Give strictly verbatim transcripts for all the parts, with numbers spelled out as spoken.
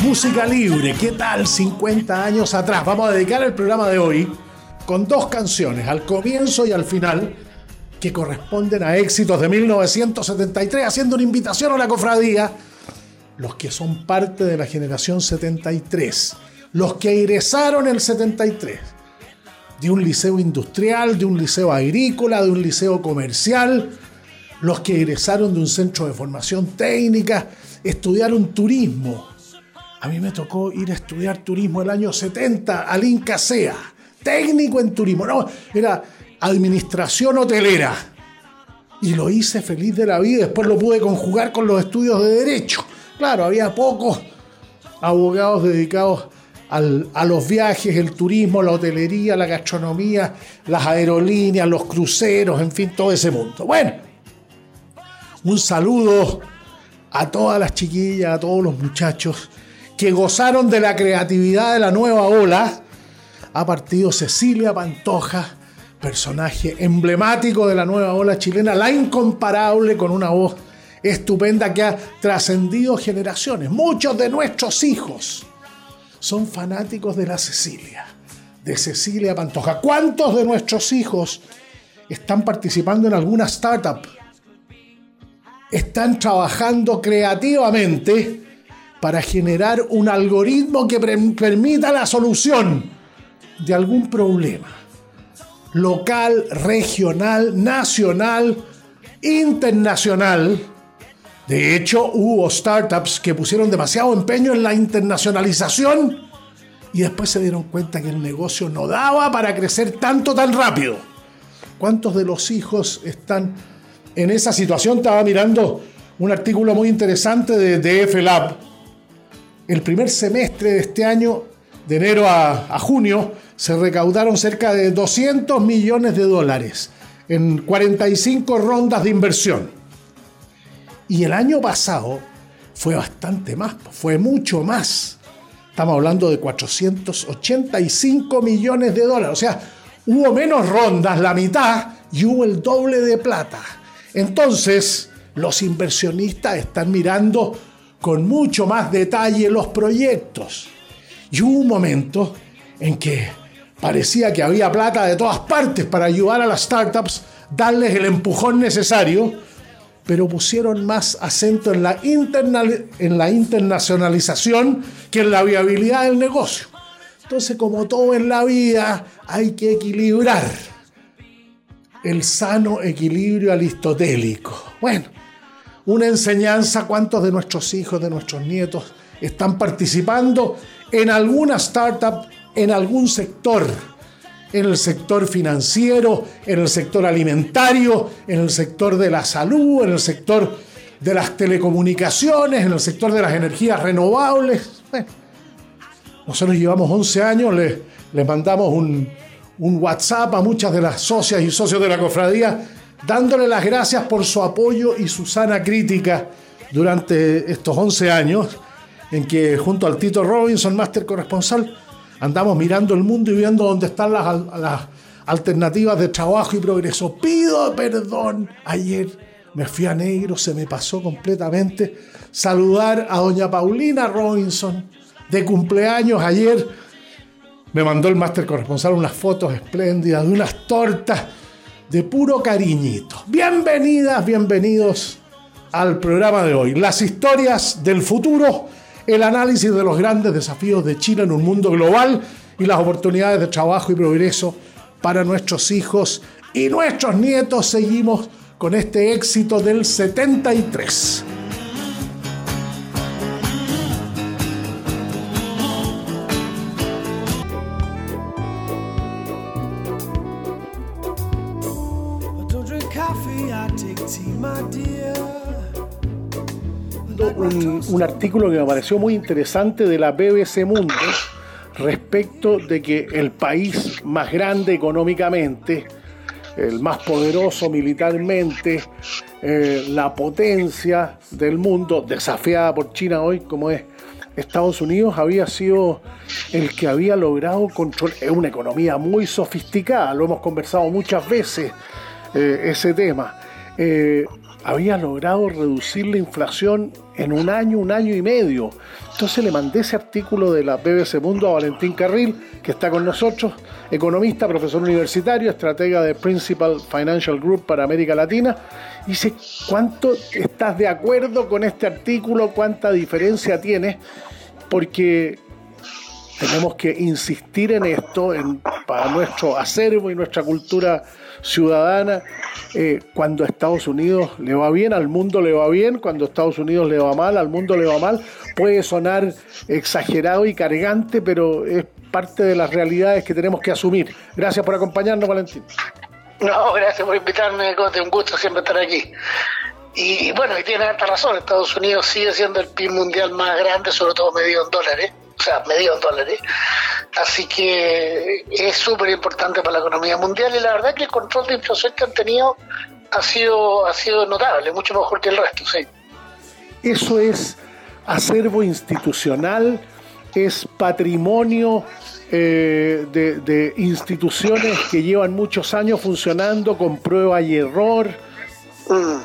Música libre, ¿qué tal cincuenta años atrás? Vamos a dedicar el programa de hoy con dos canciones, al comienzo y al final, que corresponden a éxitos de mil novecientos setenta y tres, haciendo una invitación a la cofradía, los que son parte de la generación setenta y tres, los que egresaron el setenta y tres, de un liceo industrial, de un liceo agrícola, de un liceo comercial, los que egresaron de un centro de formación técnica, estudiaron turismo. A mí me tocó ir a estudiar turismo el año setenta al Incaea, técnico en turismo. No, era administración hotelera. Y lo hice feliz de la vida. Después lo pude conjugar con los estudios de derecho. Claro, había pocos abogados dedicados al, a los viajes, el turismo, la hotelería, la gastronomía, las aerolíneas, los cruceros, en fin, todo ese mundo. Bueno, un saludo a todas las chiquillas, a todos los muchachos que gozaron de la creatividad de la nueva ola. Ha partido Cecilia Pantoja, personaje emblemático de la nueva ola chilena, la incomparable, con una voz estupenda que ha trascendido generaciones. Muchos de nuestros hijos son fanáticos de la Cecilia, de Cecilia Pantoja. ¿Cuántos de nuestros hijos están participando en alguna startup? Están trabajando creativamente para generar un algoritmo que pre- permita la solución de algún problema local, regional, nacional, internacional. De hecho, hubo startups que pusieron demasiado empeño en la internacionalización y después se dieron cuenta que el negocio no daba para crecer tanto, tan rápido. ¿Cuántos de los hijos están en esa situación? Estaba mirando un artículo muy interesante de D F Lab. El primer semestre de este año, de enero a, a junio, se recaudaron cerca de doscientos millones de dólares en cuarenta y cinco rondas de inversión. Y el año pasado fue bastante más, fue mucho más. Estamos hablando de cuatrocientos ochenta y cinco millones de dólares. O sea, hubo menos rondas, la mitad, y hubo el doble de plata. Entonces, los inversionistas están mirando con mucho más detalle los proyectos. Y hubo un momento en que parecía que había plata de todas partes para ayudar a las startups, darles el empujón necesario, pero pusieron más acento en la, interna, en la internacionalización que en la viabilidad del negocio. Entonces, como todo en la vida, hay que equilibrar. El sano equilibrio aristotélico. Bueno, una enseñanza. ¿Cuántos de nuestros hijos, de nuestros nietos están participando en alguna startup, en algún sector? En el sector financiero, en el sector alimentario, en el sector de la salud, en el sector de las telecomunicaciones, en el sector de las energías renovables. Bueno, nosotros llevamos once años, les, les mandamos un, un WhatsApp a muchas de las socias y socios de la cofradía, dándole las gracias por su apoyo y su sana crítica durante estos once años. En que junto al Tito Robinson, máster corresponsal, andamos mirando el mundo y viendo dónde están las, las alternativas de trabajo y progreso. Pido perdón, ayer me fui a negro, se me pasó completamente saludar a doña Paulina Robinson, de cumpleaños ayer. Me mandó el máster corresponsal unas fotos espléndidas de unas tortas de puro cariñito. Bienvenidas, bienvenidos al programa de hoy. Las historias del futuro. El análisis de los grandes desafíos de China en un mundo global y las oportunidades de trabajo y progreso para nuestros hijos y nuestros nietos. Seguimos con este éxito del setenta y tres. leyendo un, un artículo que me pareció muy interesante de la B B C Mundo respecto de que el país más grande económicamente, el más poderoso militarmente, eh, la potencia del mundo, desafiada por China hoy como es Estados Unidos, había sido el que había logrado controlar una economía muy sofisticada, lo hemos conversado muchas veces, eh, ese tema, eh, había logrado reducir la inflación en un año, un año y medio. Entonces le mandé ese artículo de la B B C Mundo a Valentín Carril, que está con nosotros, economista, profesor universitario, estratega de Principal Financial Group para América Latina. Dice, ¿cuánto estás de acuerdo con este artículo? ¿Cuánta diferencia tienes? Porque tenemos que insistir en esto, en, para nuestro acervo y nuestra cultura ciudadana. Eh, cuando a Estados Unidos le va bien, al mundo le va bien. Cuando a Estados Unidos le va mal, al mundo le va mal. Puede sonar exagerado y cargante, pero es parte de las realidades que tenemos que asumir. Gracias por acompañarnos, Valentín. No, gracias por invitarme, Cote, un gusto siempre estar aquí. Y bueno, y tiene harta razón, Estados Unidos sigue siendo el P I B mundial más grande, sobre todo medido en dólares, o sea, medido en dólares. Así que es súper importante para la economía mundial y la verdad es que el control de inflación que han tenido ha sido, ha sido notable, mucho mejor que el resto, sí. Eso es acervo institucional, es patrimonio eh, de, de instituciones que llevan muchos años funcionando con prueba y error. Mm.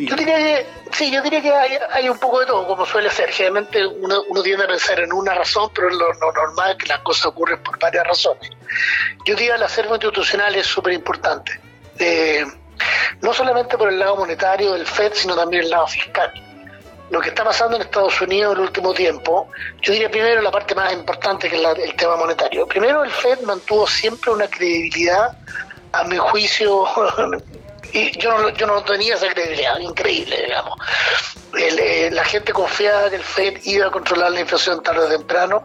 Yo diría que, sí, yo diría que hay, hay un poco de todo, como suele ser. Generalmente uno, uno tiende a pensar en una razón, pero lo, lo normal es que las cosas ocurren por varias razones. Yo diría que el acervo institucional es súper importante, eh, no solamente por el lado monetario del F E D, sino también el lado fiscal. Lo que está pasando en Estados Unidos en el último tiempo, yo diría primero la parte más importante, que es la, el tema monetario. Primero, el F E D mantuvo siempre una credibilidad, a mi juicio... Y yo no, yo no tenía esa credibilidad, increíble, digamos. El, eh, la gente confiaba que el F E D iba a controlar la inflación tarde o temprano,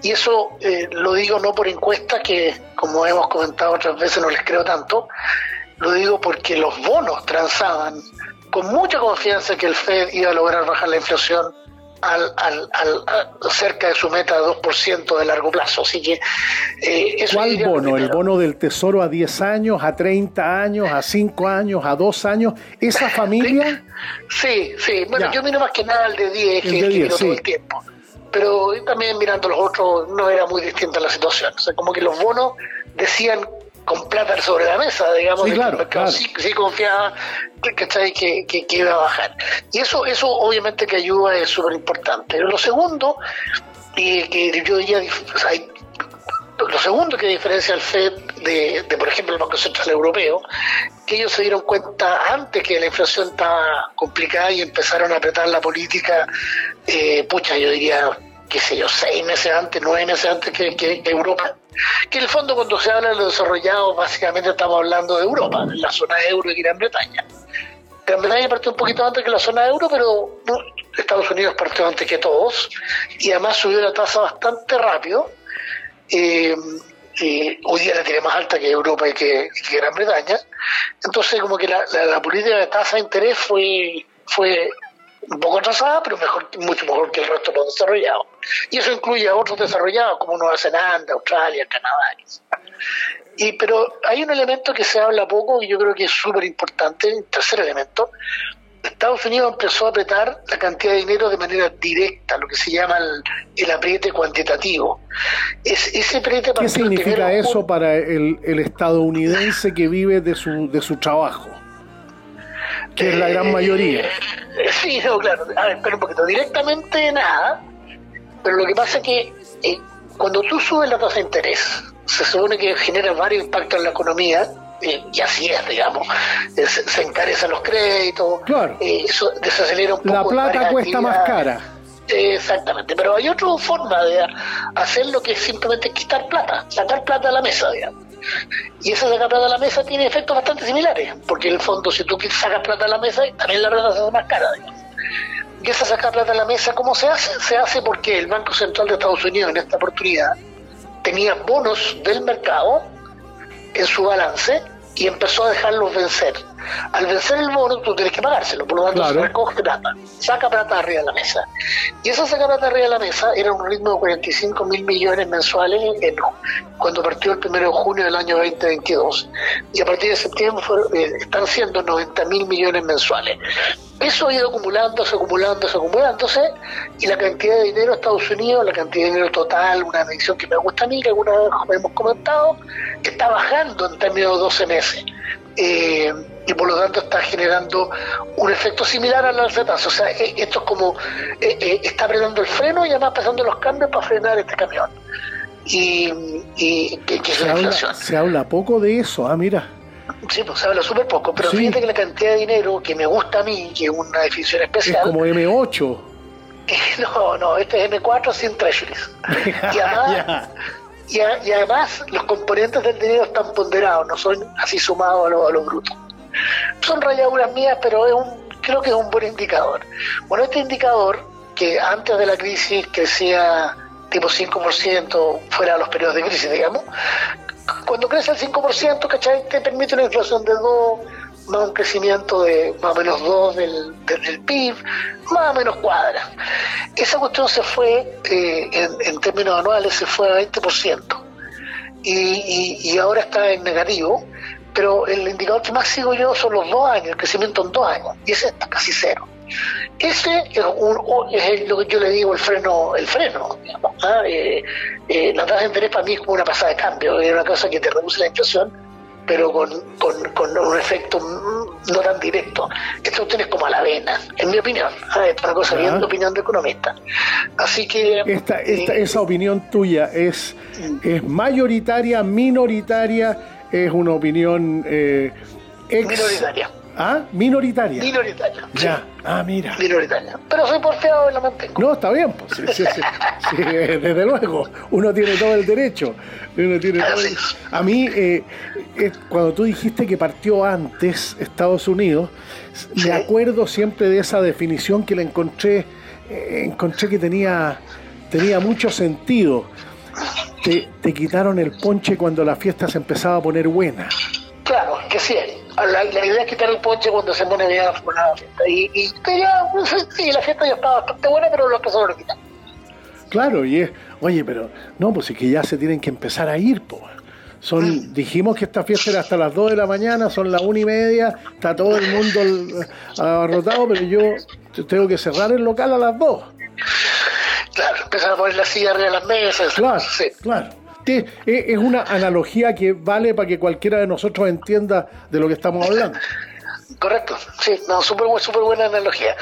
y eso eh, lo digo no por encuestas, que como hemos comentado otras veces no les creo tanto, lo digo porque los bonos transaban con mucha confianza que el F E D iba a lograr bajar la inflación Al, al, al, al, cerca de su meta de dos por ciento de largo plazo. Así que, eh, eso ¿cuál bono? ¿El bono del Tesoro a diez años, a treinta años, a cinco años, a dos años? ¿Esa familia? Sí, sí. Bueno, ya. Yo miro más que nada el de diez, el que, de diez, que miro sí. Todo el tiempo. Pero también mirando los otros no era muy distinta la situación. O sea, como que los bonos decían con plata sobre la mesa, digamos, sí, claro, el mercado claro. sí, sí confiaba que, que, que, que iba a bajar. Y eso, eso obviamente que ayuda, es súper importante. Lo segundo, eh, que yo diría, o sea, lo segundo que diferencia al F E D de, de, por ejemplo, el Banco Central Europeo, que ellos se dieron cuenta antes que la inflación estaba complicada y empezaron a apretar la política, eh, pucha, yo diría, qué sé yo, seis meses antes, nueve meses antes que, que, que Europa. Que en el fondo cuando se habla de los desarrollados básicamente estamos hablando de Europa, de la zona de euro y Gran Bretaña. Gran Bretaña partió un poquito antes que la zona de euro, pero Estados Unidos partió antes que todos y además subió la tasa bastante rápido. Eh, eh, hoy día la tiene más alta que Europa y que, que Gran Bretaña. Entonces como que la, la, la política de tasa de interés fue... fue un poco atrasada, pero mejor, mucho mejor que el resto de los desarrollados. Y eso incluye a otros desarrollados como Nueva Zelanda, Australia, Canadá. Y, pero hay un elemento que se habla poco y yo creo que es súper importante, el tercer elemento. Estados Unidos empezó a apretar la cantidad de dinero de manera directa, lo que se llama el, el apriete cuantitativo. Es, ese apriete para ¿qué significa eso un... para el, el estadounidense que vive de su, de su trabajo? Que es la gran mayoría. Eh, sí, no, claro. A ver, espera un poquito. Directamente nada, pero lo que pasa es que eh, cuando tú subes la tasa de interés, se supone que genera varios impactos en la economía, eh, y así es, digamos. Eh, se, se encarecen los créditos, claro. eh, eso desacelera un poco. La plata cuesta más cara. Eh, exactamente, pero hay otra forma de hacer lo que es simplemente quitar plata, sacar plata a la mesa, digamos. Y esa saca plata a la mesa tiene efectos bastante similares, porque en el fondo si tú sacas plata a la mesa también la plata se hace más cara, digamos. Y esa saca plata a la mesa, ¿cómo se hace? Se hace porque el Banco Central de Estados Unidos en esta oportunidad tenía bonos del mercado en su balance y empezó a dejarlos vencer. Al vencer el bono, tú tienes que pagárselo, por lo tanto, claro, se recoge plata, saca plata arriba de la mesa. Y esa saca plata arriba de la mesa era un ritmo de cuarenta y cinco mil millones mensuales en, cuando partió el primero de junio del año veinte veintidós. Y a partir de septiembre fueron, eh, están siendo noventa mil millones mensuales. Eso ha ido acumulándose, acumulándose, acumulándose, y la cantidad de dinero de Estados Unidos, la cantidad de dinero total, una medición que me gusta a mí, que alguna vez hemos comentado, que está bajando en términos de doce meses. Eh, y por lo tanto está generando un efecto similar al alza de tasa. O sea, esto es como, eh, eh, está apretando el freno y además pasando los cambios para frenar este camión. Y, y que, que es la inflación. Se habla poco de eso, ah, mira. Sí, pues se habla súper poco, pero sí, fíjate que la cantidad de dinero que me gusta a mí, que es una definición especial... Es como eme ocho. No, no, este es eme cuatro sin treasuries. Y además, y, a, y además los componentes del dinero están ponderados, no son así sumados a lo, a lo bruto. Son rayaduras mías, pero es un, creo que es un buen indicador. Bueno, este indicador, que antes de la crisis crecía tipo cinco por ciento, fuera de los periodos de crisis, digamos... Cuando crece el cinco por ciento, ¿cachai?, te permite una inflación de dos, más un crecimiento de más o menos dos del, del, del P I B, más o menos cuadra. Esa cuestión se fue, eh, en, en términos anuales, se fue a veinte por ciento. Y, y, y ahora está en negativo, pero el indicador que más sigo yo son los dos años, el crecimiento en dos años, y ese está casi cero. Ese es, un, es el, lo que yo le digo, el freno, el freno, digamos, ¿ah? eh, eh, la tasa de interés para mí es como una pasada de cambio, es una cosa que te reduce la inflación, pero con, con, con un efecto no tan directo. Esto tienes como a la avena, en mi opinión, ¿ah? Es una cosa, uh-huh, bien de opinión de economista. Así que esta, esta, eh, esa opinión tuya es, es mayoritaria, minoritaria, es una opinión eh, ex... minoritaria. ¿Ah? ¿Minoritaria? Minoritaria. Ya, sí. Ah, mira. Minoritaria. Pero soy porfeado y la mantengo. No, está bien, pues. Sí, sí, sí, sí, desde luego. Uno tiene todo el derecho. Uno tiene todo el... A mí, eh, eh, cuando tú dijiste que partió antes Estados Unidos, sí, me acuerdo siempre de esa definición que la encontré, eh, encontré que tenía, tenía mucho sentido. Te, te quitaron el ponche cuando la fiesta se empezaba a poner buena. Claro, que sí. La, la idea es quitar el ponche cuando se pone bien la fiesta. Y, y, y la fiesta ya estaba bastante buena, pero los pesos lo quitan. Claro, y es, oye, pero no, pues es que ya se tienen que empezar a ir, po. Son, dijimos que esta fiesta era hasta las dos de la mañana, son las una y media, está todo el mundo abarrotado, pero yo tengo que cerrar el local a las dos. Claro, empiezan a poner la silla arriba de las mesas. Claro, sí, claro. Es una analogía que vale para que cualquiera de nosotros entienda de lo que estamos hablando. Correcto, sí, no, súper super buena analogía.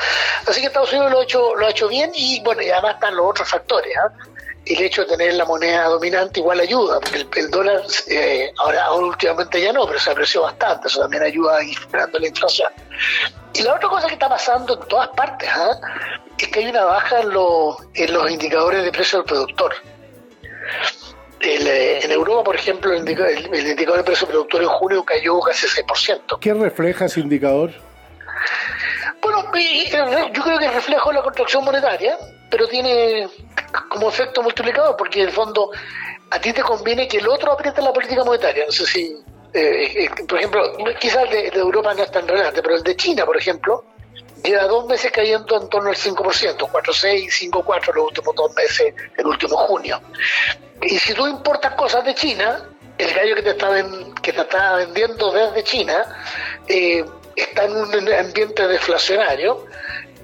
Así que Estados Unidos lo ha hecho, lo ha hecho bien, y bueno, y además están los otros factores, ¿eh? El hecho de tener la moneda dominante igual ayuda, porque el, el dólar, eh, ahora, ahora últimamente ya no, pero se apreció bastante, eso también ayuda a ir frenando la inflación. Y la otra cosa que está pasando en todas partes, ¿eh?, es que hay una baja en los, en los indicadores de precio del productor. El, en Europa, por ejemplo, el indicador, el, el indicador de precio productor en junio cayó casi seis por ciento. ¿Qué refleja ese indicador? Bueno, yo creo que refleja la contracción monetaria, pero tiene como efecto multiplicador, porque en el fondo a ti te conviene que el otro apriete la política monetaria. No sé si, eh, eh, por ejemplo, quizás el de, de Europa no es tan relevante, pero el de China, por ejemplo, lleva dos meses cayendo en torno al cinco por ciento, cuatro punto seis, cinco punto cuatro los últimos dos meses, el último junio. Y si tú importas cosas de China, el gallo que te está, ven, que te está vendiendo desde China, eh, está en un ambiente deflacionario,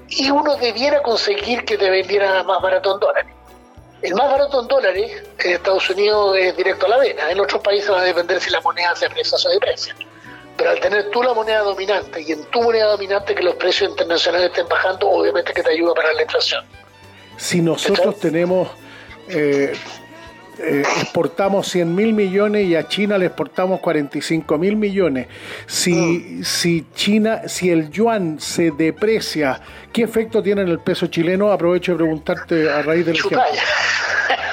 y uno debiera conseguir que te vendiera más barato en dólares. El más barato en dólares en Estados Unidos es directo a la vena. En otros países va a depender si la moneda se aprecia o se deprecia. Pero al tener tú la moneda dominante, y en tu moneda dominante que los precios internacionales estén bajando, obviamente que te ayuda a parar la inflación. Si nosotros ¿está? tenemos... Eh... Eh, exportamos cien mil millones y a China le exportamos cuarenta y cinco mil millones. Si, mm. si China, si el yuan se deprecia, ¿qué efecto tiene en el peso chileno? Aprovecho de preguntarte a raíz del ejemplo.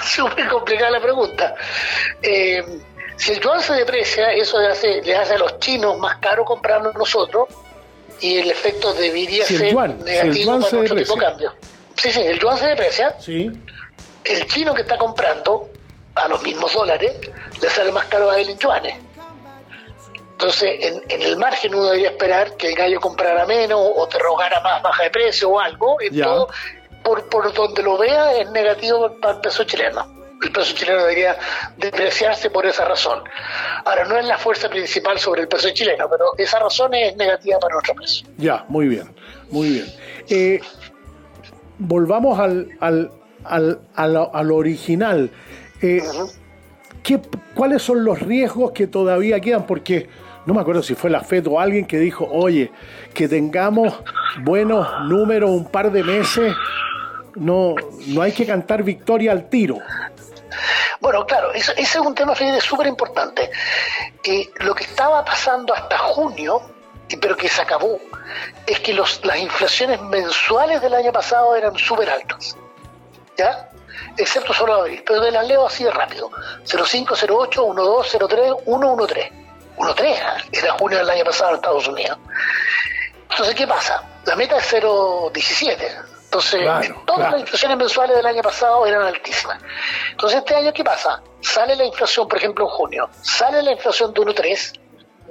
Súper complicada la pregunta. Eh, si el yuan se deprecia, eso le hace, le hace a los chinos más caro comprarlo a nosotros, y el efecto debería si ser yuan, negativo si el yuan para se nuestro deprecia. Tipo de cambio. Sí, sí, el yuan se deprecia. Sí. El chino que está comprando a los mismos dólares, le sale más caro a él en yuanes. Entonces, en, en el margen uno debería esperar que el gallo comprara menos o te rogara más baja de precio o algo. Y yeah. todo, por, por donde lo vea, es negativo para el peso chileno. El peso chileno debería depreciarse por esa razón. Ahora, no es la fuerza principal sobre el peso chileno, pero esa razón es negativa para nuestro peso. Ya, yeah, muy bien, muy bien. Eh, volvamos al, al, al, al, al original. Eh, uh-huh. ¿qué, ¿Cuáles son los riesgos que todavía quedan? Porque no me acuerdo si fue la FED o alguien que dijo, oye, que tengamos buenos números un par de meses, no, no hay que cantar victoria al tiro. Bueno, claro, eso, ese es un tema súper importante. Eh, lo que estaba pasando hasta junio, pero que se acabó, es que los, las inflaciones mensuales del año pasado eran súper altas, ¿ya? Excepto solo abril, pero de las leo así de rápido: cero cinco, cero ocho, uno dos, cero tres, uno uno tres, uno tres era junio del año pasado en Estados Unidos. Entonces, ¿qué pasa? La meta es cero diecisiete. Entonces, claro, todas claro. las inflaciones mensuales del año pasado eran altísimas. Entonces, este año, ¿qué pasa? Sale la inflación, por ejemplo, en junio, sale la inflación de uno tres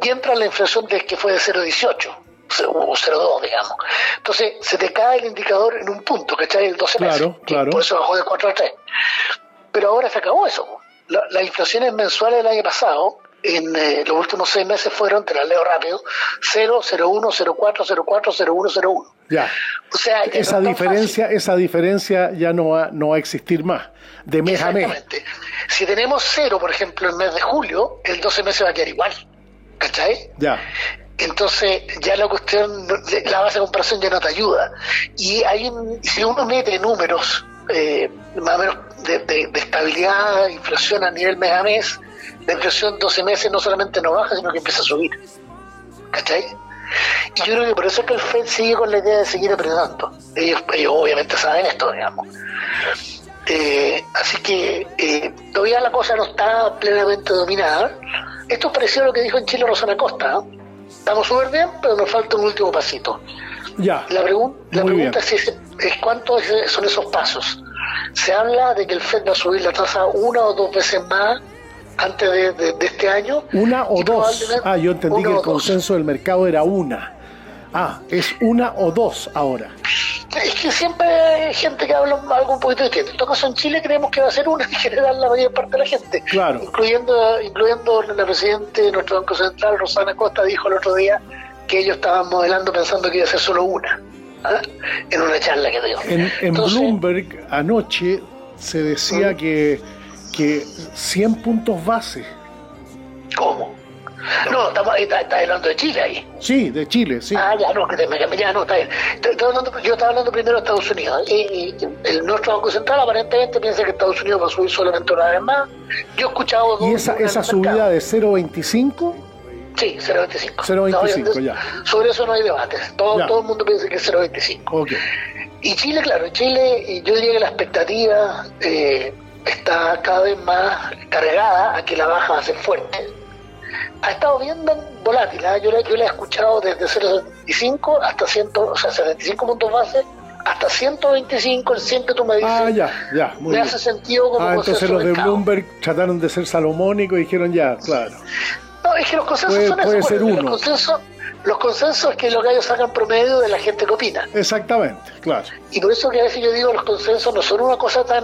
y entra la inflación de que fue de cero dieciocho o cero dos, digamos. Entonces se te cae el indicador en un punto, ¿cachai? El doce meses, claro, claro. Por eso bajó de cuatro a tres. Pero ahora se acabó eso. La, las inflaciones mensuales del año pasado en eh, los últimos seis meses fueron, te las leo rápido, cero, cero uno, cero cuatro, cero cuatro, cero uno, cero uno. Ya. O sea, esa diferencia, esa diferencia ya no va, no va a existir más de mes a mes. Exactamente. Si tenemos cero, por ejemplo, el mes de julio, el doce meses va a quedar igual, ¿cachai? Ya. Entonces ya la cuestión, la base de comparación ya no te ayuda. Y hay un, si uno mete números eh, más o menos de, de, de estabilidad, inflación a nivel mes a mes, la inflación doce meses no solamente no baja, sino que empieza a subir, ¿cachai? Y yo creo que por eso es que el FED sigue con la idea de seguir apretando. Ellos, ellos obviamente saben esto, digamos. Eh, así que eh, todavía la cosa no está plenamente dominada. Esto es parecido a lo que dijo en Chile Rosana Costa, ¿no? Estamos súper bien, pero nos falta un último pasito. Ya. La, pregun- la pregunta es, es, es cuántos son esos pasos. Se habla de que el FED va a subir la tasa una o dos veces más antes de, de, de este año. Una o dos. Ah, yo entendí que el consenso dos. del mercado era una. Ah, es una o dos ahora. Es que siempre hay gente que habla algo un poquito distinto. En todo caso, en Chile creemos que va a ser una en general la mayor parte de la gente. Claro. Incluyendo, incluyendo la presidenta de nuestro Banco Central, Rosana Costa, dijo el otro día que ellos estaban modelando pensando que iba a ser solo una. ¿Ah? En una charla que dio. En, en Entonces, Bloomberg anoche se decía ¿sí? que, que cien puntos base. ¿Cómo? No, estamos, está, está hablando de Chile ahí. Sí, de Chile, sí. Ah, ya, no, que te, ya no, está bien. Está, está hablando, yo estaba hablando primero de Estados Unidos. Y, y el nuestro Banco Central aparentemente piensa que Estados Unidos va a subir solamente una vez más. Yo he escuchado... ¿Y esa, esa subida de cero veinticinco? Sí, cero veinticinco. cero veinticinco, ya. Sobre eso no hay debates. Todo, todo el mundo piensa que es cero veinticinco. Ok. Y Chile, claro, Chile, yo diría que la expectativa eh, está cada vez más cargada a que la baja va a ser fuerte. Ha estado bien volátil, ¿eh? yo, la, yo la he escuchado desde cero punto setenta y cinco hasta cien, o sea, setenta y cinco puntos base hasta ciento veinticinco, el cien que tú me dices. Ah, ya, ya, muy me bien. Hace sentido como ah, entonces los de mercado. Bloomberg trataron de ser salomónicos y dijeron ya, claro. No, es que los consensos puede, son puede eso, ser uno. Los consensos, los consensos es que los gallos sacan promedio de la gente que opina. Exactamente, claro. Y por eso que a veces yo digo los consensos no son una cosa tan...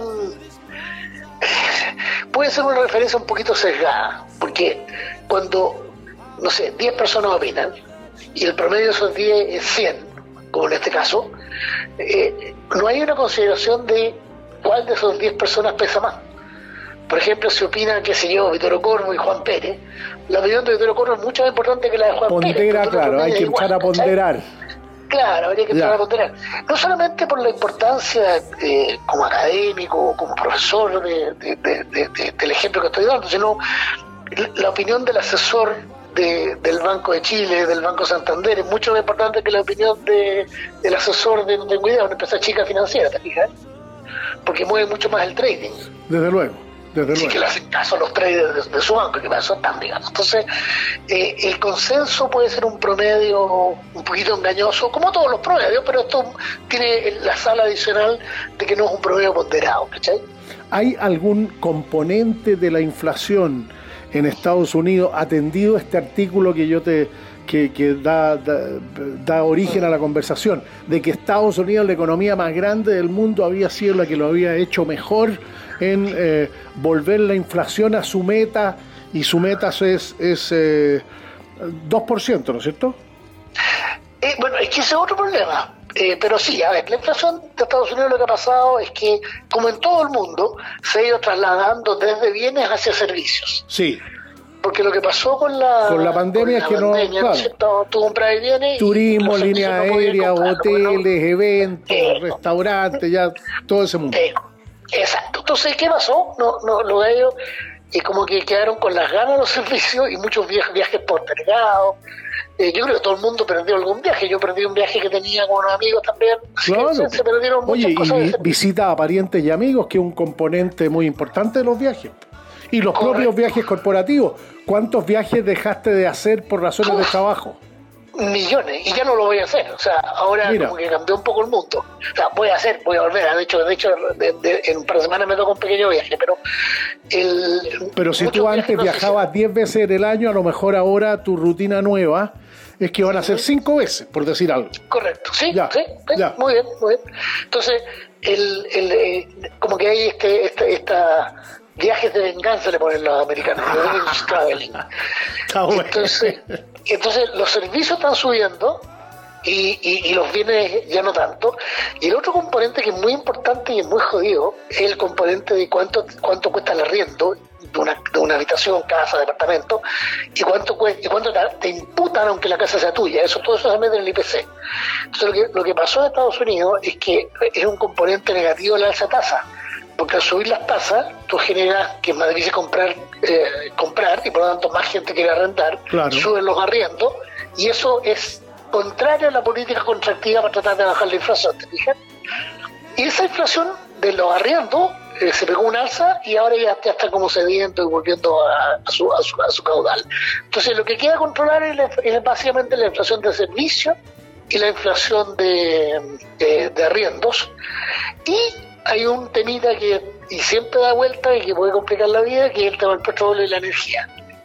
Puede ser una referencia un poquito sesgada, porque cuando, no sé, diez personas opinan y el promedio de esos diez es cien, como en este caso, eh, no hay una consideración de cuál de esos diez personas pesa más. Por ejemplo, si opina, qué sé yo, Vittorio Corbo y Juan Pérez, la opinión de Vittorio Corbo es mucho más importante que la de Juan Pondera, Pérez. Pondera, claro, hay que empezar a ponderar. Claro, habría que empezar a ponderar. No solamente por la importancia eh, como académico, como profesor de, de, de, de, de, del ejemplo que estoy dando, sino la opinión del asesor de, del Banco de Chile, del Banco Santander, es mucho más importante que la opinión de, del asesor de, de una empresa chica financiera, ¿te fijas? Porque mueve mucho más el trading. Desde luego. Desde sí, luego. Que le hacen caso a los traders de, de su banco, que para eso están, digamos. Entonces, eh, el consenso puede ser un promedio un poquito engañoso, como todos los promedios, pero esto tiene la sala adicional de que no es un promedio ponderado, ¿cachai? ¿Hay algún componente de la inflación en Estados Unidos atendido este artículo que yo te que, que da, da, da origen a la conversación, de que Estados Unidos, la economía más grande del mundo, había sido la que lo había hecho mejor en eh, volver la inflación a su meta, y su meta es, es eh, dos por ciento, ¿no es cierto? Eh, bueno, es que ese es otro problema. Eh, pero sí, a ver, la inflación de Estados Unidos, lo que ha pasado es que, como en todo el mundo, se ha ido trasladando desde bienes hacia servicios. Sí. Porque lo que pasó con la, con la pandemia es que no... Claro. Tú compras bienes... Turismo, línea aérea, hoteles, eventos, restaurantes, ya todo ese mundo. Eh, exacto. Entonces, ¿qué pasó? No, no, lo de ellos... Y como que quedaron con las ganas de los servicios y muchos viajes, viajes postergados. Eh, yo creo que todo el mundo perdió algún viaje. Yo perdí un viaje que tenía con unos amigos también. Claro. Se, se perdieron muchas Oye, cosas. Oye, visita a parientes y amigos, que es un componente muy importante de los viajes. Y los Correcto. propios viajes corporativos. ¿Cuántos viajes dejaste de hacer por razones Uf, de trabajo? Millones. Y ya no lo voy a hacer. O sea, ahora Mira. como que cambió un poco el mundo. O sea, voy a hacer, voy a volver. De hecho, de hecho de, de, en un par de semanas me toca un pequeño viaje, pero... El, pero si tú antes no viajabas diez veces en el año, a lo mejor ahora tu rutina nueva es que van a ser cinco veces, por decir algo. Correcto, sí, ya, sí, ya. Muy bien, muy bien. Entonces, el, el, eh, como que hay este, este esta viajes de venganza, le ponen los americanos, revenge traveling. Entonces, entonces, los servicios están subiendo. Y, y, y los bienes ya no tanto. Y el otro componente que es muy importante y es muy jodido es el componente de cuánto cuánto cuesta el arriendo de una, de una habitación, casa, departamento, y cuánto cuesta, y cuánto te imputan aunque la casa sea tuya. Eso, todo eso se mete en el I P C. Entonces lo que, lo que pasó en Estados Unidos es que es un componente negativo la alza tasa, porque al subir las tasas tú generas que es más difícil comprar, eh, comprar, y por lo tanto más gente quiere arrendar. Claro. Suben los arriendos, y eso es contrario a la política contractiva para tratar de bajar la inflación, ¿te fijas? Y esa inflación de los arriendos eh, se pegó un alza, y ahora ya, ya está como cediendo y volviendo a, a, su, a, su, a su caudal. Entonces lo que queda controlar es, la, es básicamente la inflación de servicios y la inflación de, de, de arriendos. Y hay un temita que y siempre da vuelta y que puede complicar la vida, que es el tema del petróleo y la energía.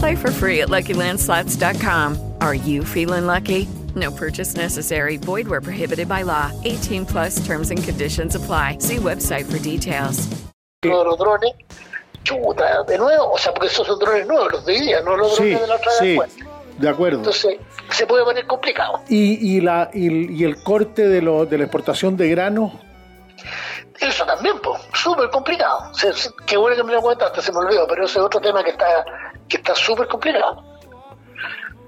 Play for free at lucky land slots dot com. Are you feeling lucky? No purchase necessary. Void where prohibited by law. eighteen plus terms and conditions apply. See website for details. Los drones, chuta, de nuevo, o sea, porque esos son drones nuevos, los de hoy día, no los drones sí, de la otra vez. Sí, de acuerdo. de acuerdo. Entonces, se puede poner complicado. ¿Y, y, la, y, y el corte de, lo, de la exportación de granos? Eso también, pues, súper complicado. Se, se, qué bueno que me lo comentaste, se me olvidó, pero ese es otro tema que está que está súper complicado.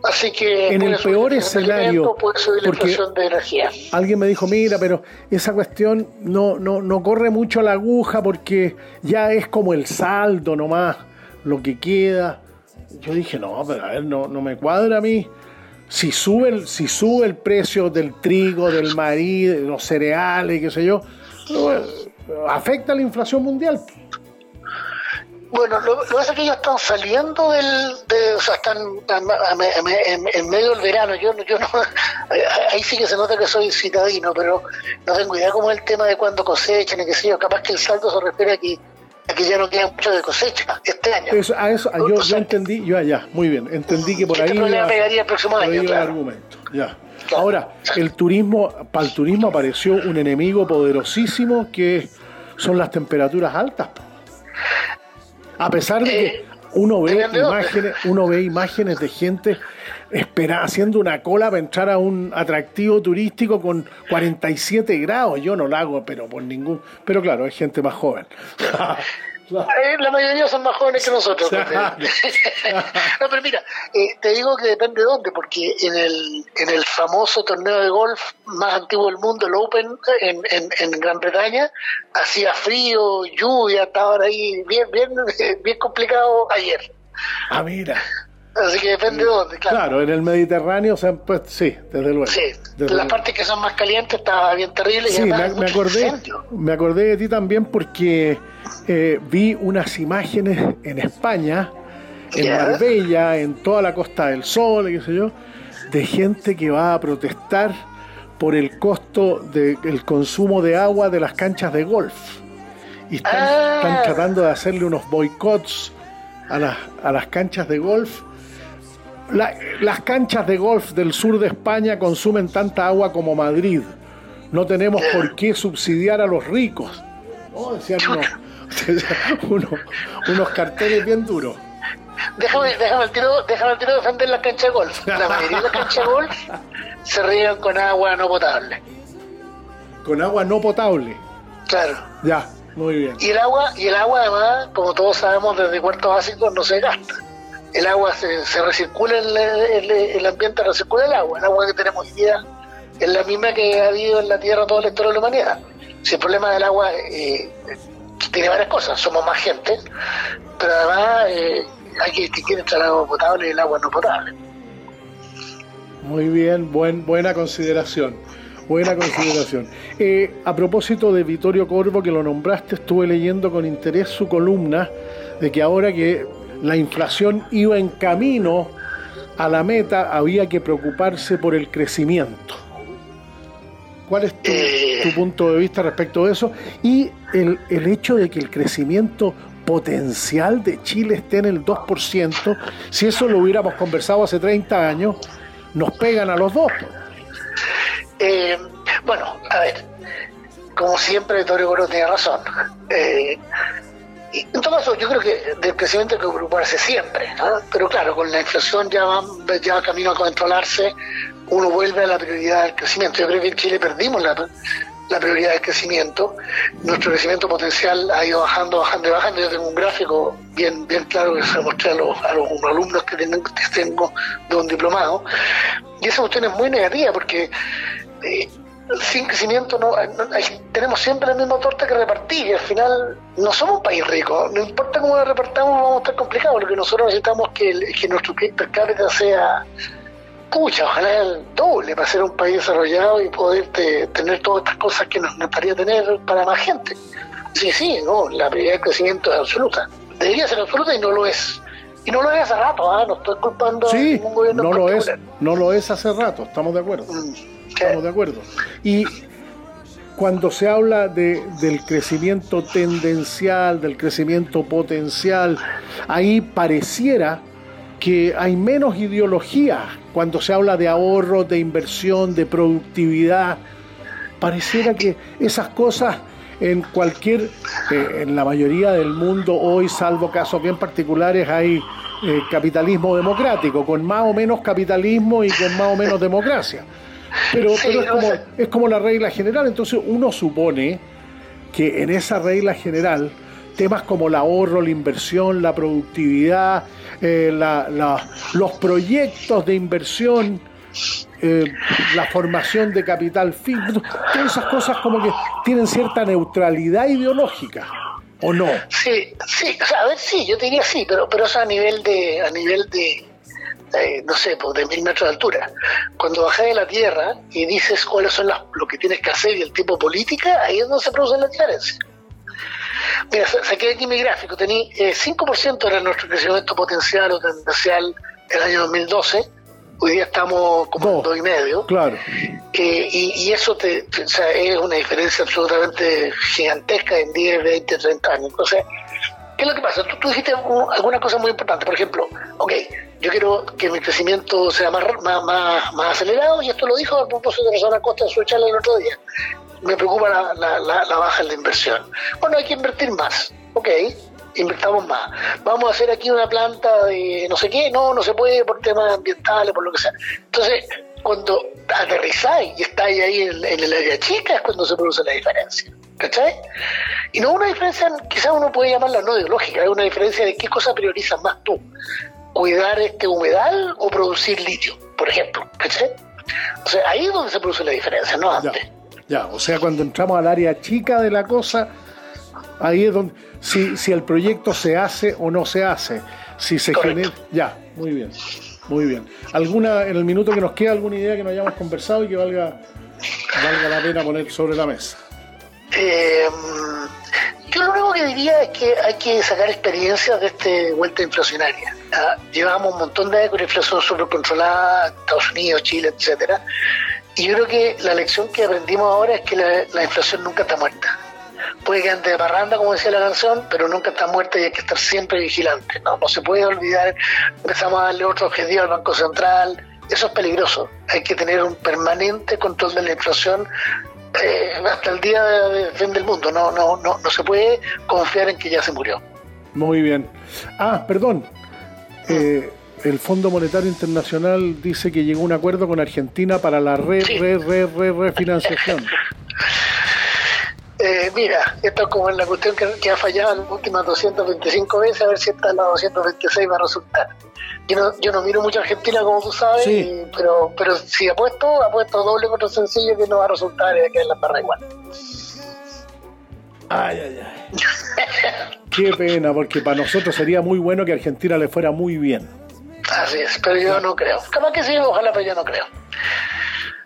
Así que en el peor escenario puede subir la inflación de energía. Alguien me dijo, mira, pero esa cuestión no, no, no corre mucho a la aguja porque ya es como el saldo nomás, lo que queda. Yo dije, no, pero a ver, no, no me cuadra a mí. Si sube el, si sube el precio del trigo, del maíz, de los cereales, qué sé yo, afecta a la inflación mundial. Bueno, lo, lo que pasa es que ellos están saliendo del... De, o sea, están en medio del verano. Yo, yo no... Ahí sí que se nota que soy citadino, pero no tengo idea cómo es el tema de cuándo cosechan y qué sé yo. Capaz que el saldo se refiere a que, a que ya no queda mucho de cosecha este año. Eso, a eso, a yo, yo entendí, yo allá, muy bien. Entendí que por ahí... Este problema pegaría el próximo año, claro. El argumento, ya. Claro. Ahora, el turismo, para el turismo apareció un enemigo poderosísimo que son las temperaturas altas. A pesar de que, eh, Uno ve imágenes, uno ve imágenes de gente esperada, haciendo una cola para entrar a un atractivo turístico con cuarenta y siete grados. Yo no la hago, pero por ningún... Pero claro, es gente más joven. La mayoría son más jóvenes que nosotros. No, pero mira, eh, te digo que depende de dónde, porque en el en el famoso torneo de golf más antiguo del mundo, el Open, en, en, en Gran Bretaña, hacía frío, lluvia, estaba ahora ahí bien, bien, bien complicado ayer. Ah, mira. Así que depende de dónde, claro. Claro, en el Mediterráneo, pues, sí, desde luego. Sí, desde las partes que son más calientes estaba bien terrible. Sí, y además, me, me, acordé, me acordé de ti también porque eh, vi unas imágenes en España, en yeah. Marbella, en toda la Costa del Sol, qué sé yo, de gente que va a protestar por el costo del de, consumo de agua de las canchas de golf. Y están, ah. están tratando de hacerle unos boicots a las, a las canchas de golf. La, las canchas de golf del sur de España consumen tanta agua como Madrid. No tenemos por qué subsidiar a los ricos. Oh, decían unos, unos, unos carteles bien duros. Déjame, déjame el tiro, déjame el tiro defender las canchas de golf. La mayoría de las canchas de golf se riegan con agua no potable. Con agua no potable. Claro. Ya, muy bien. Y el agua, y el agua además, como todos sabemos desde cuartos básicos, no se gasta. El agua se, se recircula, el, el, el ambiente recircula el agua. El agua que tenemos hoy día es la misma que ha habido en la Tierra toda la historia de la humanidad. Si el problema del agua eh, tiene varias cosas, somos más gente, pero además eh, hay que distinguir entre el agua potable y el agua no potable. Muy bien, buen, buena consideración. Buena consideración. Eh, a propósito de Vittorio Corbo, que lo nombraste, estuve leyendo con interés su columna de que ahora que la inflación iba en camino a la meta, había que preocuparse por el crecimiento. ¿Cuál es tu, eh, tu punto de vista respecto de eso? Y el, el hecho de que el crecimiento potencial de Chile esté en el dos por ciento, si eso lo hubiéramos conversado hace treinta años, nos pegan a los dos. Eh, bueno, a ver, como siempre, Vittorio Corbo tiene razón. Eh, Y en todo caso, yo creo que del crecimiento hay que preocuparse siempre, ¿no? Pero claro, con la inflación ya va, ya va camino a controlarse, uno vuelve a la prioridad del crecimiento. Yo creo que en Chile perdimos la, la prioridad del crecimiento. Nuestro crecimiento potencial ha ido bajando, bajando y bajando. Yo tengo un gráfico bien, bien claro que se lo mostré a los, a los alumnos que tengo de un diplomado. Y esa cuestión es muy negativa porque... Eh, sin crecimiento no, no hay, tenemos siempre la misma torta que repartir y al final no somos un país rico, no importa cómo la repartamos, vamos a estar complicados. Lo que nosotros necesitamos que, el, que nuestro P I B per cápita sea pucha, ojalá el doble para ser un país desarrollado y poder te, tener todas estas cosas que nos gustaría tener para más gente. Sí, sí, no, la prioridad de crecimiento es absoluta, debería ser absoluta y no lo es. Y no lo es hace rato, ¿eh? No estoy culpando sí, a ningún gobierno no lo es, no lo es hace rato, estamos de acuerdo. Mm. Estamos de acuerdo. Y cuando se habla de, del crecimiento tendencial, del crecimiento potencial, ahí pareciera que hay menos ideología. Cuando se habla de ahorro, de inversión, de productividad, pareciera que esas cosas en cualquier, eh, en la mayoría del mundo hoy, salvo casos bien particulares, hay eh, capitalismo democrático, con más o menos capitalismo y con más o menos democracia. Pero, sí, pero es, no como, es como la regla general. Entonces uno supone que en esa regla general temas como el ahorro, la inversión, la productividad, eh, la, la, los proyectos de inversión, eh, la formación de capital fin, todas esas cosas como que tienen cierta neutralidad ideológica, ¿o no? Sí, sí, o sea, a ver, sí, yo te diría sí, pero, pero eso a nivel de... A nivel de... Eh, no sé, pues de mil metros de altura. Cuando bajas de la tierra y dices cuáles son las, lo que tienes que hacer y el tipo de política, ahí es donde se producen las diferencias. Mira, saqué aquí mi gráfico. Tení eh, cinco por ciento era nuestro crecimiento potencial o tendencial el año dos mil doce. Hoy día estamos como no, dos y medio. Claro. Eh, y, y eso te, o sea, es una diferencia absolutamente gigantesca en diez, veinte, treinta años. Entonces, ¿qué es lo que pasa? Tú, tú dijiste un, alguna cosa muy importante. Por ejemplo, ok, yo quiero que mi crecimiento sea más, más, más, más acelerado, y esto lo dijo a propósito de Rosana Costa en su charla el otro día. Me preocupa la, la, la, la baja en la inversión. Bueno, hay que invertir más. Ok, invertamos más. Vamos a hacer aquí una planta de no sé qué, no, no se puede por temas ambientales, por lo que sea. Entonces, cuando aterrizáis y estáis ahí en, en el área chica es cuando se produce la diferencia, ¿cachai? Y no una diferencia, quizás uno puede llamarla no ideológica, es una diferencia de qué cosa priorizas más tú, cuidar este humedal o producir litio, por ejemplo, ¿cachai? O sea, ahí es donde se produce la diferencia, no antes. Ya, ya, o sea, cuando entramos al área chica de la cosa, ahí es donde, si, si el proyecto se hace o no se hace, si se genera, ya, muy bien. Muy bien. ¿Alguna, en el minuto que nos queda, alguna idea que no hayamos conversado y que valga, valga la pena poner sobre la mesa? Eh, yo lo único que diría es que hay que sacar experiencias de esta vuelta inflacionaria. ¿Ah? Llevamos un montón de años con inflación supercontrolada, Estados Unidos, Chile, etcétera. Y yo creo que la lección que aprendimos ahora es que la, la inflación nunca está muerta. Puede que ande de parranda, como decía la canción, pero nunca está muerta y hay que estar siempre vigilante, ¿no? No se puede olvidar, empezamos a darle otro objetivo al Banco Central, eso es peligroso. Hay que tener un permanente control de la inflación eh, hasta el día del fin del mundo, no, no, no, no se puede confiar en que ya se murió. Muy bien. Ah, perdón. Eh, el Fondo Monetario Internacional dice que llegó a un acuerdo con Argentina para la re, sí. re, re, re, refinanciación. Eh, mira, esto es como en la cuestión que, que ha fallado las últimas doscientas veinticinco veces, a ver si esta la doscientas veintiséis va a resultar. Yo no, yo no miro mucho a Argentina, como tú sabes, sí. y, pero pero si apuesto, apuesto doble contra sencillo que no va a resultar y va a quedar la barra igual. Ay, ay, ay. Qué pena, porque para nosotros sería muy bueno que a Argentina le fuera muy bien. Así es, pero yo no creo. Capaz que sí, ojalá, pero yo no creo.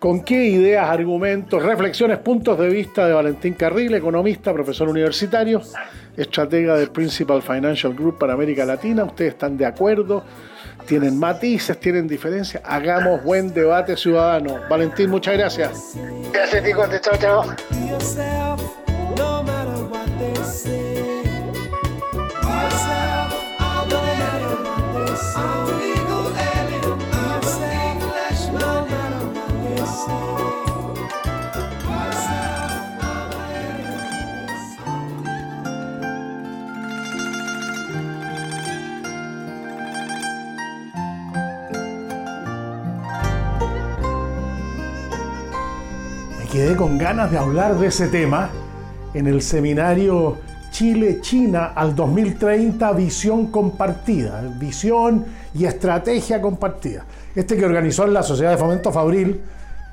¿Con qué ideas, argumentos, reflexiones, puntos de vista de Valentín Carril, economista, profesor universitario, estratega del Principal Financial Group para América Latina? ¿Ustedes están de acuerdo? ¿Tienen matices? ¿Tienen diferencias? Hagamos buen debate ciudadano. Valentín, muchas gracias. Gracias, Tico. Chao, chao. Quedé con ganas de hablar de ese tema en el seminario Chile-China al dos mil treinta, visión compartida, visión y estrategia compartida. Este que organizó en la Sociedad de Fomento Fabril,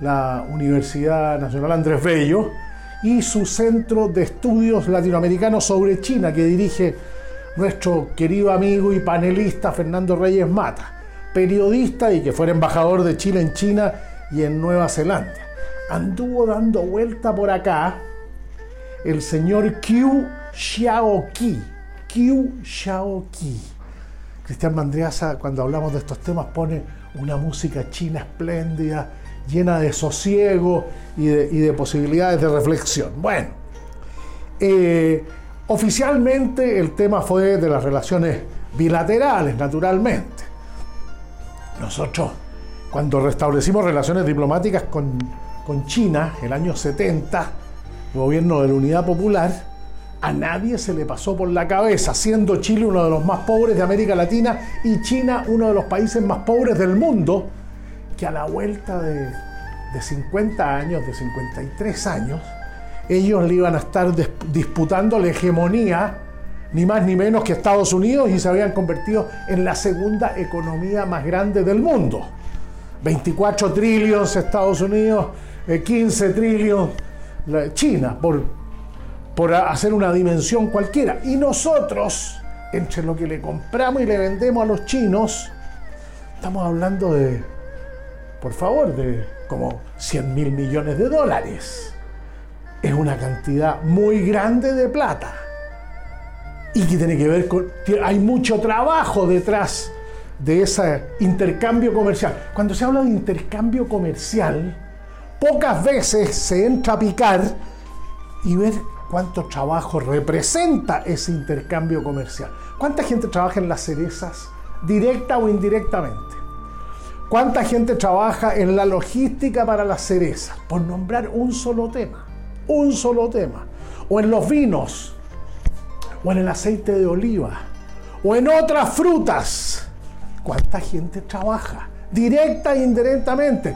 la Universidad Nacional Andrés Bello y su Centro de Estudios Latinoamericanos sobre China, que dirige nuestro querido amigo y panelista Fernando Reyes Mata, periodista y que fuera embajador de Chile en China y en Nueva Zelanda. Anduvo dando vuelta por acá el señor Qiu Xiaoqi. Qiu Xiaoqi. Cristian Mandriaza, cuando hablamos de estos temas, pone una música china espléndida, llena de sosiego y de, y de posibilidades de reflexión. Bueno, eh, oficialmente el tema fue de las relaciones bilaterales, naturalmente. Nosotros, cuando restablecimos relaciones diplomáticas con con China, el año setenta, gobierno de la Unidad Popular, a nadie se le pasó por la cabeza, siendo Chile uno de los más pobres de América Latina y China uno de los países más pobres del mundo, que a la vuelta de, de cincuenta años, de cincuenta y tres años, ellos le iban a estar des, disputando la hegemonía, ni más ni menos que Estados Unidos, y se habían convertido en la segunda economía más grande del mundo. veinticuatro trillones Estados Unidos, quince trillones China, por, por hacer una dimensión cualquiera. Y nosotros, entre lo que le compramos y le vendemos a los chinos, estamos hablando de, por favor, de como cien mil millones de dólares. Es una cantidad muy grande de plata. Y que tiene que ver con... Hay mucho trabajo detrás de ese intercambio comercial. Cuando se habla de intercambio comercial, pocas veces se entra a picar y ver cuánto trabajo representa ese intercambio comercial. ¿Cuánta gente trabaja en las cerezas, directa o indirectamente? ¿Cuánta gente trabaja en la logística para las cerezas? Por nombrar un solo tema, un solo tema. O en los vinos, o en el aceite de oliva, o en otras frutas. ¿Cuánta gente trabaja? Directa e indirectamente.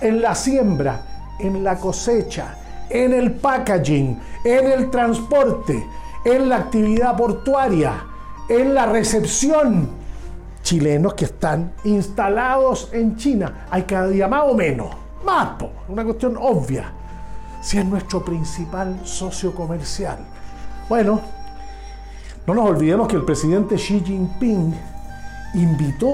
En la siembra, en la cosecha, en el packaging, en el transporte, en la actividad portuaria, en la recepción. Chilenos que están instalados en China. Hay cada día más o menos. Más, po, una cuestión obvia. Si es nuestro principal socio comercial. Bueno, no nos olvidemos que el presidente Xi Jinping invitó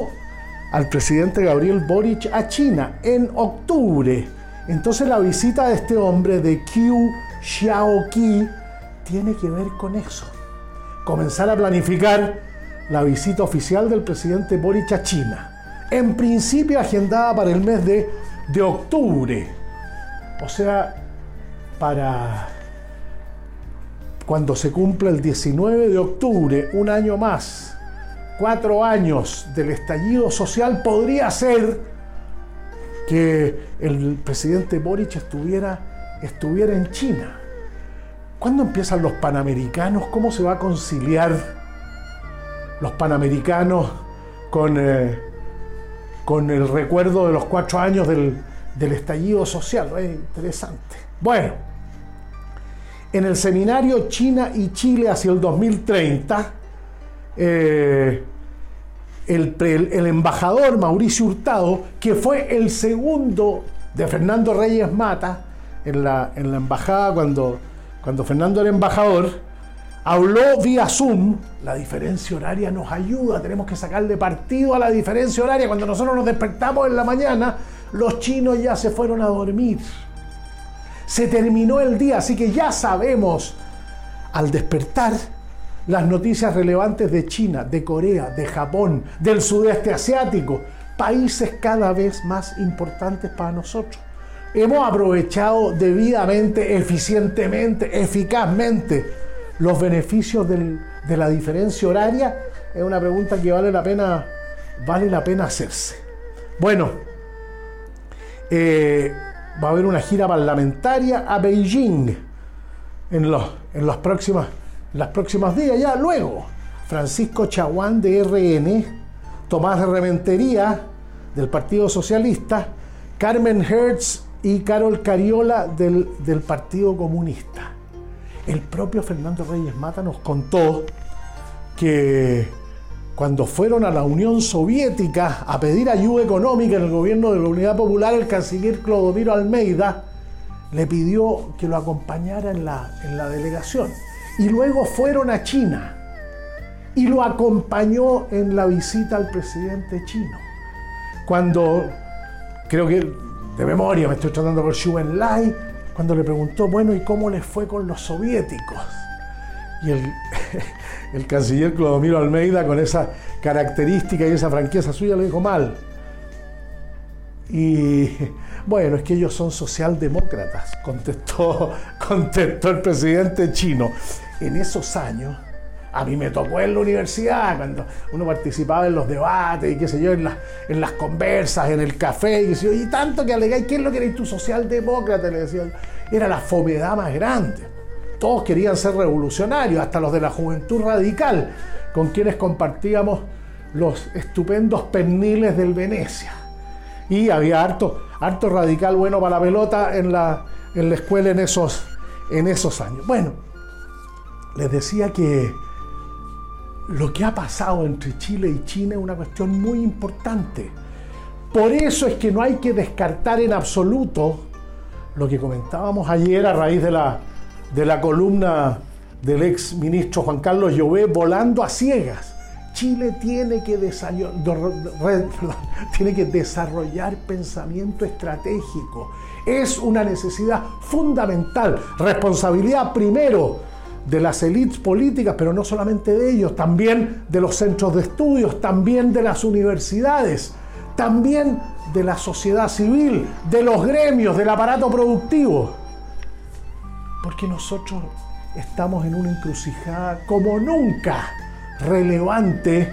al presidente Gabriel Boric a China en octubre. Entonces la visita de este hombre, de Qiu Xiaoqi, tiene que ver con eso. Comenzar a planificar la visita oficial del presidente Boric a China. En principio agendada para el mes de, de octubre. O sea, para cuando se cumpla el diecinueve de octubre, un año más, cuatro años del estallido social, podría ser que el presidente Boric estuviera, estuviera en China. ¿Cuándo empiezan los Panamericanos? ¿Cómo se va a conciliar los Panamericanos con, eh, con el recuerdo de los cuatro años del, del estallido social? Es eh, interesante. Bueno, en el seminario China y Chile hacia el dos mil treinta, eh, El, el, el embajador Mauricio Hurtado, que fue el segundo de Fernando Reyes Mata en la, en la embajada cuando, cuando Fernando era embajador, habló vía Zoom. La diferencia horaria nos ayuda, tenemos que sacarle partido a la diferencia horaria. Cuando nosotros nos despertamos en la mañana, los chinos ya se fueron a dormir. Se terminó el día, así que ya sabemos al despertar las noticias relevantes de China, de Corea, de Japón, del sudeste asiático, países cada vez más importantes para nosotros. Hemos aprovechado debidamente, eficientemente, eficazmente los beneficios del, de la diferencia horaria. Es una pregunta que vale la pena, vale la pena hacerse. Bueno, eh, va a haber una gira parlamentaria a Beijing en los, en las próximas Las próximas días, ya luego, Francisco Chaguán de R N, Tomás de Rementería del Partido Socialista, Carmen Hertz y Carol Cariola del, del Partido Comunista. El propio Fernando Reyes Mata nos contó que cuando fueron a la Unión Soviética a pedir ayuda económica en el gobierno de la Unidad Popular, el canciller Clodomiro Almeida le pidió que lo acompañara en la, en la delegación. Y luego fueron a China y lo acompañó en la visita al presidente chino. Cuando, creo que de memoria me estoy tratando por Xu Enlai, cuando le preguntó, bueno, ¿y cómo les fue con los soviéticos? Y el, el canciller Clodomiro Almeida, con esa característica y esa franqueza suya, le dijo mal. Y bueno, es que ellos son socialdemócratas, contestó, contestó el presidente chino. En esos años, a mí me tocó en la universidad, cuando uno participaba en los debates y qué sé yo, en, la, en las conversas, en el café, y qué sé yo, y tanto que alegáis, ¿qué es lo que eres tú, socialdemócrata? Le decían, era la fomedad más grande. Todos querían ser revolucionarios, hasta los de la Juventud Radical, con quienes compartíamos los estupendos perniles del Venecia. Y había harto, harto radical bueno para la pelota en la, en la escuela en esos, en esos años. Bueno, les decía que lo que ha pasado entre Chile y China es una cuestión muy importante. Por eso es que no hay que descartar en absoluto lo que comentábamos ayer a raíz de la, de la columna del ex ministro Juan Carlos Llobet, volando a ciegas. Chile tiene que, tiene que desarrollar pensamiento estratégico. Es una necesidad fundamental. Responsabilidad primero de las élites políticas, pero no solamente de ellos, también de los centros de estudios, también de las universidades, también de la sociedad civil, de los gremios, del aparato productivo. Porque nosotros estamos en una encrucijada como nunca relevante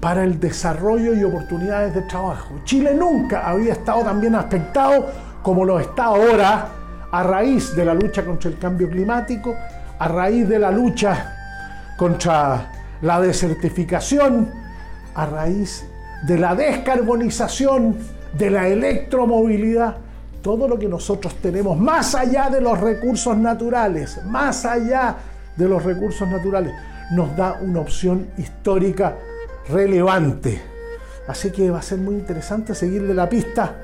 para el desarrollo y oportunidades de trabajo. Chile nunca había estado tan bien aspectado como lo está ahora, a raíz de la lucha contra el cambio climático, a raíz de la lucha contra la desertificación a raíz de la descarbonización, de la electromovilidad, todo lo que nosotros tenemos más allá de los recursos naturales, más allá de los recursos naturales, nos da una opción histórica relevante. Así que va a ser muy interesante seguirle la pista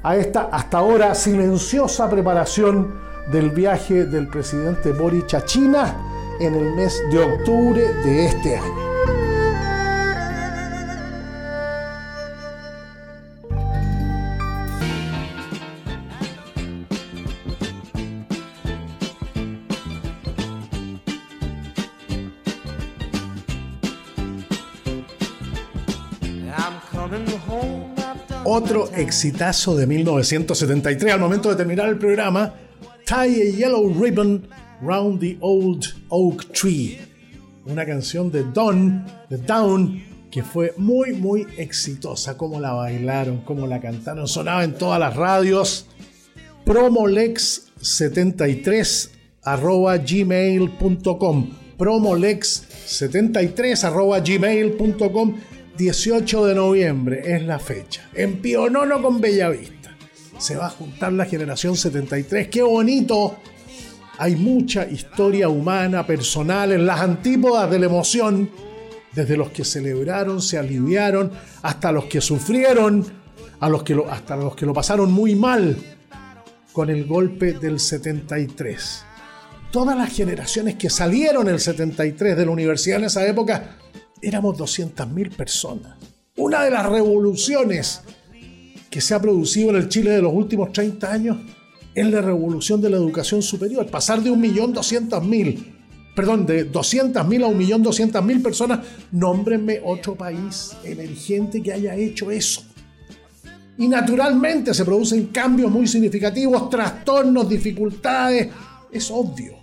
a esta hasta ahora silenciosa preparación del viaje del presidente Boric a China en el mes de octubre de este año. Otro exitazo de mil novecientos setenta y tres, al momento de terminar el programa, Tie a Yellow Ribbon Round the Old Oak Tree, una canción de Don, de Down, que fue muy muy exitosa. Cómo la bailaron, cómo la cantaron, sonaba en todas las radios. Promolex setenta y tres arroba gmail punto com, promolex setenta y tres arroba gmail punto com. dieciocho de noviembre es la fecha, en Pionono con Bellavista. Se va a juntar la generación setenta y tres. ¡Qué bonito! Hay mucha historia humana, personal, en las antípodas de la emoción. Desde los que celebraron, se aliviaron, hasta los que sufrieron, a los que lo, hasta los que lo pasaron muy mal con el golpe del setenta y tres. Todas las generaciones que salieron el setenta y tres de la universidad en esa época, éramos doscientas mil personas. Una de las revoluciones que se ha producido en el Chile de los últimos treinta años es la revolución de la educación superior. Pasar de un millón doscientas mil, perdón, de doscientas mil a un millón doscientas mil personas. Nómbrenme otro país emergente que haya hecho eso. Y naturalmente se producen cambios muy significativos, trastornos, dificultades. Es obvio.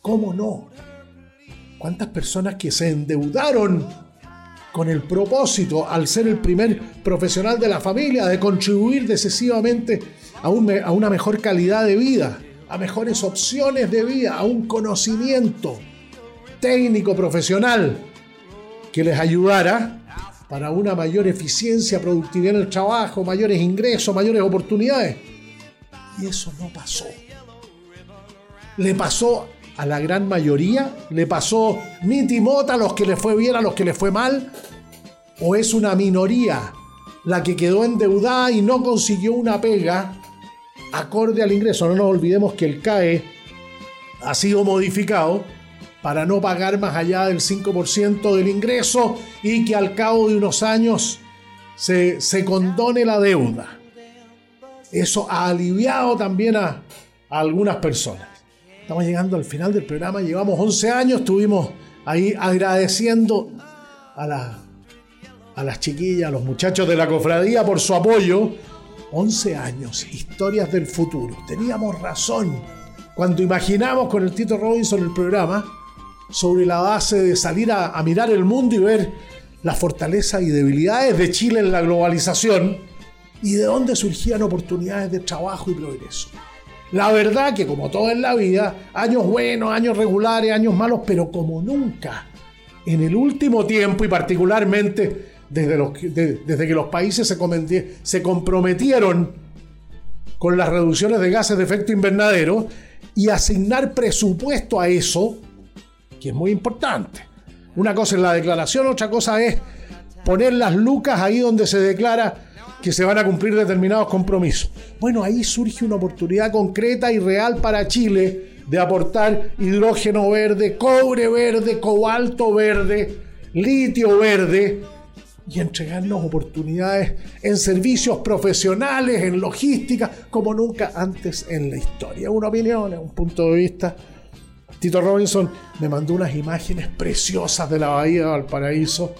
¿Cómo no? ¿Cuántas personas que se endeudaron con el propósito, al ser el primer profesional de la familia, de contribuir decisivamente a, un, a una mejor calidad de vida, a mejores opciones de vida, a un conocimiento técnico profesional que les ayudara para una mayor eficiencia, productividad en el trabajo, mayores ingresos, mayores oportunidades? Y eso no pasó. Le pasó a... A la gran mayoría le pasó nitimota a los que les fue bien, a los que les fue mal. ¿O es una minoría la que quedó endeudada y no consiguió una pega acorde al ingreso? No nos olvidemos que el C A E ha sido modificado para no pagar más allá del cinco por ciento del ingreso y que al cabo de unos años se, se condone la deuda. Eso ha aliviado también a, a algunas personas. Estamos llegando al final del programa, llevamos once años, estuvimos ahí agradeciendo a, la, a las chiquillas, a los muchachos de la cofradía por su apoyo. once años, historias del futuro. Teníamos razón cuando imaginamos con el Tito Robinson el programa sobre la base de salir a, a mirar el mundo y ver las fortalezas y debilidades de Chile en la globalización y de dónde surgían oportunidades de trabajo y progreso. La verdad que, como todo en la vida, años buenos, años regulares, años malos, pero como nunca en el último tiempo, y particularmente desde, los, de, desde que los países se, se comprometieron con las reducciones de gases de efecto invernadero y asignar presupuesto a eso, que es muy importante. Una cosa es la declaración, otra cosa es poner las lucas ahí donde se declara que se van a cumplir determinados compromisos. Bueno, ahí surge una oportunidad concreta y real para Chile de aportar hidrógeno verde, cobre verde, cobalto verde, litio verde y entregarnos oportunidades en servicios profesionales, en logística, como nunca antes en la historia. Una opinión, un punto de vista. Tito Robinson me mandó unas imágenes preciosas de la bahía de Valparaíso.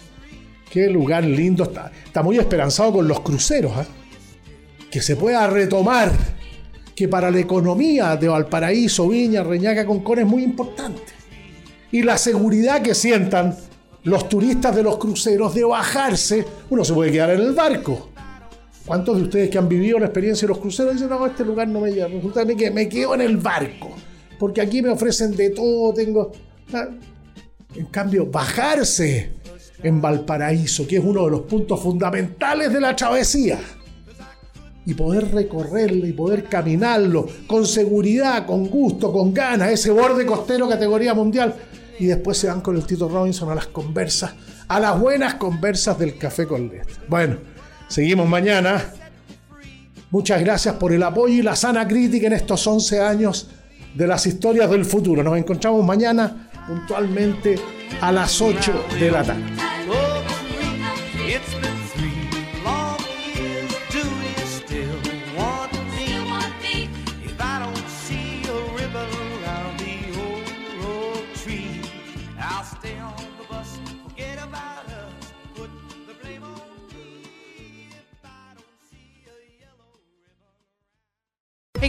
Qué lugar lindo está. Está muy esperanzado con los cruceros, ¿eh? Que se pueda retomar, que para la economía de Valparaíso, Viña, Reñaca, Concón es muy importante. Y la seguridad que sientan los turistas de los cruceros de bajarse, uno se puede quedar en el barco. ¿Cuántos de ustedes que han vivido la experiencia de los cruceros dicen, no, este lugar no me lleva? Resulta que me quedo en el barco, porque aquí me ofrecen de todo, tengo... En cambio, bajarse en Valparaíso, que es uno de los puntos fundamentales de la travesía, y poder recorrerlo y poder caminarlo con seguridad, con gusto, con ganas, ese borde costero categoría mundial, y después se van con el Tito Robinson a las conversas, a las buenas conversas del Café con Led. Bueno, seguimos mañana. Muchas gracias por el apoyo y la sana crítica en estos once años de las historias del futuro. Nos encontramos mañana puntualmente a las ocho de la tarde. Hey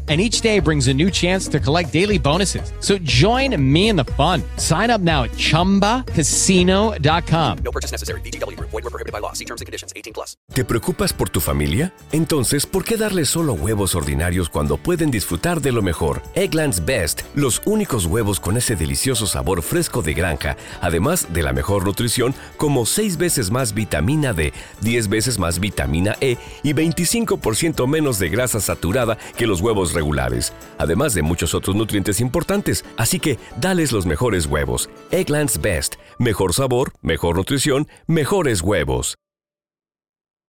And each day brings a new chance to collect daily bonuses. So join me in the fun. Sign up now at chumba casino dot com. No purchase necessary. V G W Group. Void where prohibited by law. See terms and conditions. eighteen plus. ¿Te preocupas por tu familia? Entonces, ¿por qué darles solo huevos ordinarios cuando pueden disfrutar de lo mejor? Eggland's Best, los únicos huevos con ese delicioso sabor fresco de granja, además de la mejor nutrición, como seis veces más vitamina D, diez veces más vitamina E y veinticinco por ciento menos de grasa saturada que los huevos regulares, además de muchos otros nutrientes importantes. Así que, dales los mejores huevos. Eggland's Best. Mejor sabor, mejor nutrición, mejores huevos.